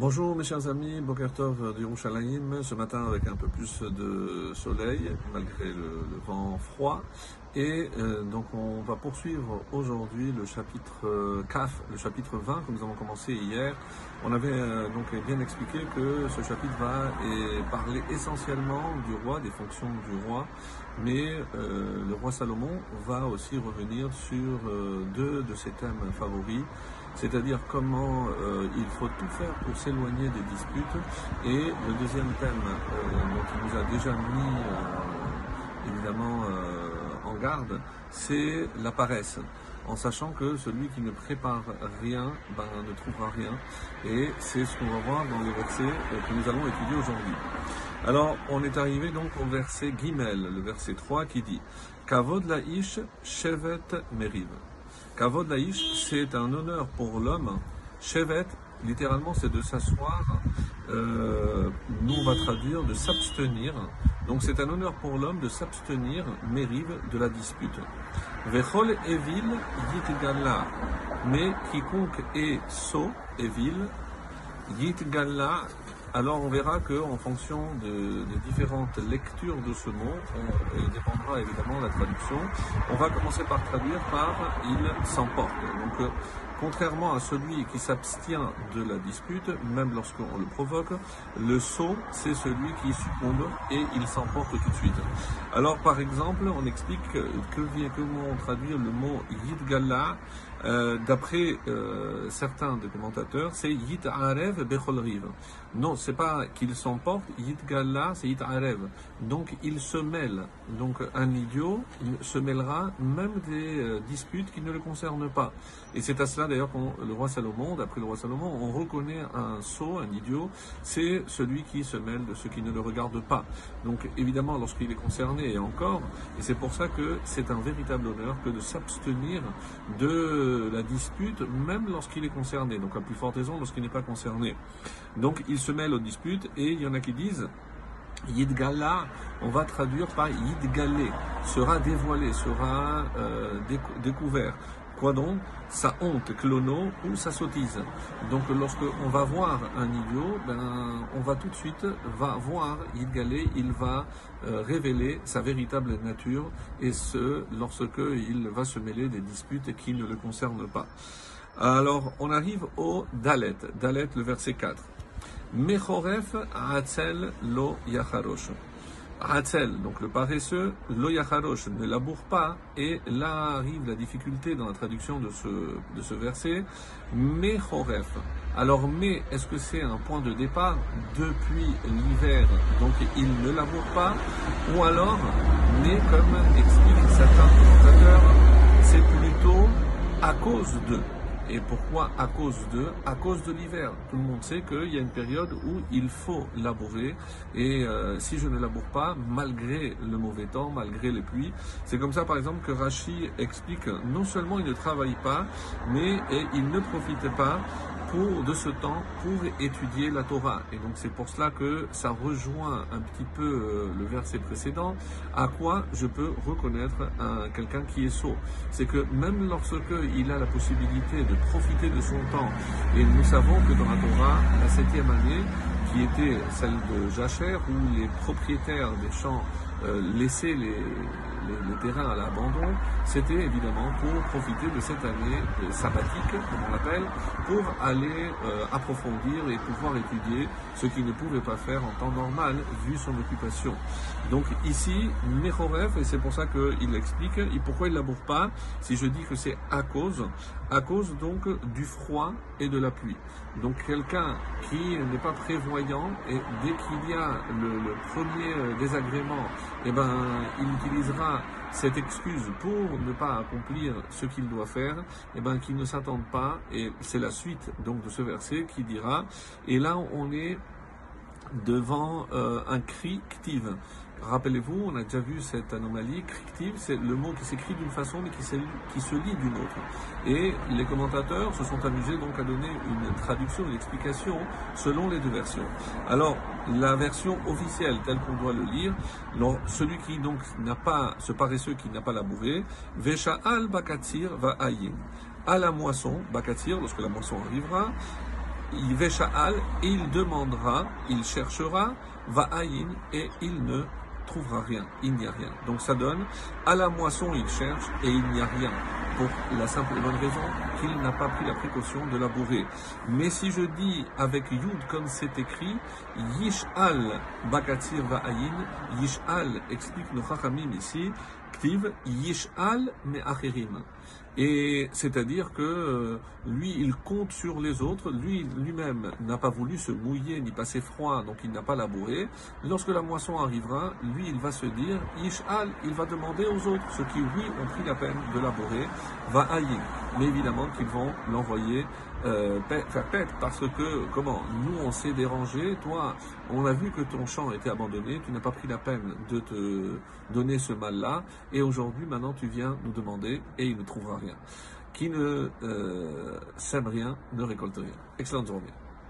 Bonjour mes chers amis, Bokertov d'Yirushalayim, ce matin avec un peu plus de soleil malgré le vent froid et donc on va poursuivre aujourd'hui le chapitre Kaf, le chapitre 20 que nous avons commencé hier. On avait donc bien expliqué que ce chapitre va parler essentiellement du roi, des fonctions du roi, mais le roi Salomon va aussi revenir sur deux de ses thèmes favoris, c'est-à-dire comment il faut tout faire pour s'éloigner des disputes. Et le deuxième thème dont il nous a déjà mis évidemment en garde, c'est la paresse, en sachant que celui qui ne prépare rien ne trouvera rien. Et c'est ce qu'on va voir dans les versets que nous allons étudier aujourd'hui. Alors, on est arrivé donc au verset Gimel, le verset 3 qui dit « Kavod la'ish, Chevette Meriv ». Kavod la'ish, c'est un honneur pour l'homme. Chevette, littéralement, c'est de s'asseoir. Nous, on va traduire de s'abstenir. Donc, c'est un honneur pour l'homme de s'abstenir, Meriv, de la dispute. Vechol Evil, Yitgalla. Mais quiconque est sot, Evil, Yitgalla. Alors, on verra qu'en fonction des différentes lectures de ce mot, il dépendra évidemment de la traduction. On va commencer par traduire par « il s'emporte ». Donc, contrairement à celui qui s'abstient de la dispute, même lorsqu'on le provoque, le sot, c'est celui qui succombe et il s'emporte tout de suite. Alors, par exemple, on explique comment traduire le mot « Yidgalé ». D'après certains des commentateurs, c'est Yit Aarev Bechol Riv. Non, c'est pas qu'il s'emporte, Yitgalla, c'est Yit Aarev. Donc il se mêle. Donc un idiot se mêlera même des disputes qui ne le concernent pas. Et c'est à cela d'ailleurs que le roi Salomon, d'après le roi Salomon, on reconnaît un sot, un idiot, c'est celui qui se mêle de ce qui ne le regarde pas. Donc évidemment lorsqu'il est concerné et encore, et c'est pour ça que c'est un véritable honneur que de s'abstenir de la dispute, même lorsqu'il est concerné, donc à plus forte raison lorsqu'il n'est pas concerné. Donc il se mêle aux disputes et il y en a qui disent Yidgalla, on va traduire par Yidgalé, sera dévoilé, sera découvert. Quoi donc? Sa honte, Clono, ou sa sottise. Donc lorsqu'on va voir un idiot, on va tout de suite voir Yidgalé, il va révéler sa véritable nature, et ce, lorsqu'il va se mêler des disputes qui ne le concernent pas. Alors, on arrive au Dalet, le verset 4. « Mechoref Atzel lo yacharosh » Atzel, donc le paresseux, l'oyacharosh ne laboure pas, et là arrive la difficulté dans la traduction de ce verset, Mechoref. Alors, mais, est-ce que c'est un point de départ depuis l'hiver, donc il ne laboure pas, ou alors, mais comme expliquent certains commentateurs, c'est plutôt à cause de. Et pourquoi à cause de? À cause de l'hiver. Tout le monde sait qu'il y a une période où il faut labourer. Et si je ne laboure pas, malgré le mauvais temps, malgré les pluies, c'est comme ça par exemple que Rachid explique non seulement il ne travaille pas, mais il ne profite pas de ce temps pour étudier la Torah. Et donc c'est pour cela que ça rejoint un petit peu le verset précédent, à quoi je peux reconnaître quelqu'un qui est sot. C'est que même lorsqu'il a la possibilité de profiter de son temps, et nous savons que dans la Torah, la 7e année, qui était celle de Jacher, où les propriétaires des champs laissaient les terrains à l'abandon, c'était évidemment pour profiter de cette année sabbatique, comme on l'appelle, pour aller approfondir et pouvoir étudier ce qu'il ne pouvait pas faire en temps normal, vu son occupation. Donc ici, Mechoref, et c'est pour ça qu'il explique, et pourquoi il ne laboure pas, si je dis que c'est à cause donc du froid et de la pluie. Donc quelqu'un qui n'est pas prévoyant, et dès qu'il y a le premier désagrément, eh ben, il utilisera cette excuse pour ne pas accomplir ce qu'il doit faire, et ben, qu'il ne s'attende pas, et c'est la suite donc de ce verset qui dira, et là on est devant un cri K'tiv. Rappelez-vous, on a déjà vu cette anomalie, K'tiv, c'est le mot qui s'écrit d'une façon mais qui se lit d'une autre. Et les commentateurs se sont amusés donc à donner une traduction, une explication selon les deux versions. Alors, la version officielle telle qu'on doit le lire, celui qui donc n'a pas, ce paresseux qui n'a pas labouré, Vecha'al bakatir, va haïr, à la moisson, bakatir, lorsque la moisson arrivera, il Vecha'al, il demandera, il cherchera, Va haïr, et il ne trouvera rien, il n'y a rien. Donc ça donne, à la moisson il cherche et il n'y a rien, pour la simple et bonne raison qu'il n'a pas pris la précaution de labourer. Mais si je dis avec Yud comme c'est écrit, Yit-Aarev bakatir Va haïr, Yit-Aarev, explique nos Chachamim ici, K'tiv, Yit-Aarev me'acherim. Et c'est-à-dire que lui, il compte sur les autres, lui-même n'a pas voulu se mouiller ni passer froid, donc il n'a pas labouré. Lorsque la moisson arrivera, lui, il va se dire, Yit-Aarev, il va demander aux autres, ceux qui, oui, ont pris la peine de labourer, Va haïr. Mais évidemment qu'ils vont l'envoyer faire pète, parce que, comment, nous, on s'est dérangé, toi, on a vu que ton champ était abandonné, tu n'as pas pris la peine de te donner ce mal-là, et aujourd'hui, maintenant, tu viens nous demander, et il ne trouvera rien. Qui ne sème rien, ne récolte rien. Excellente journée.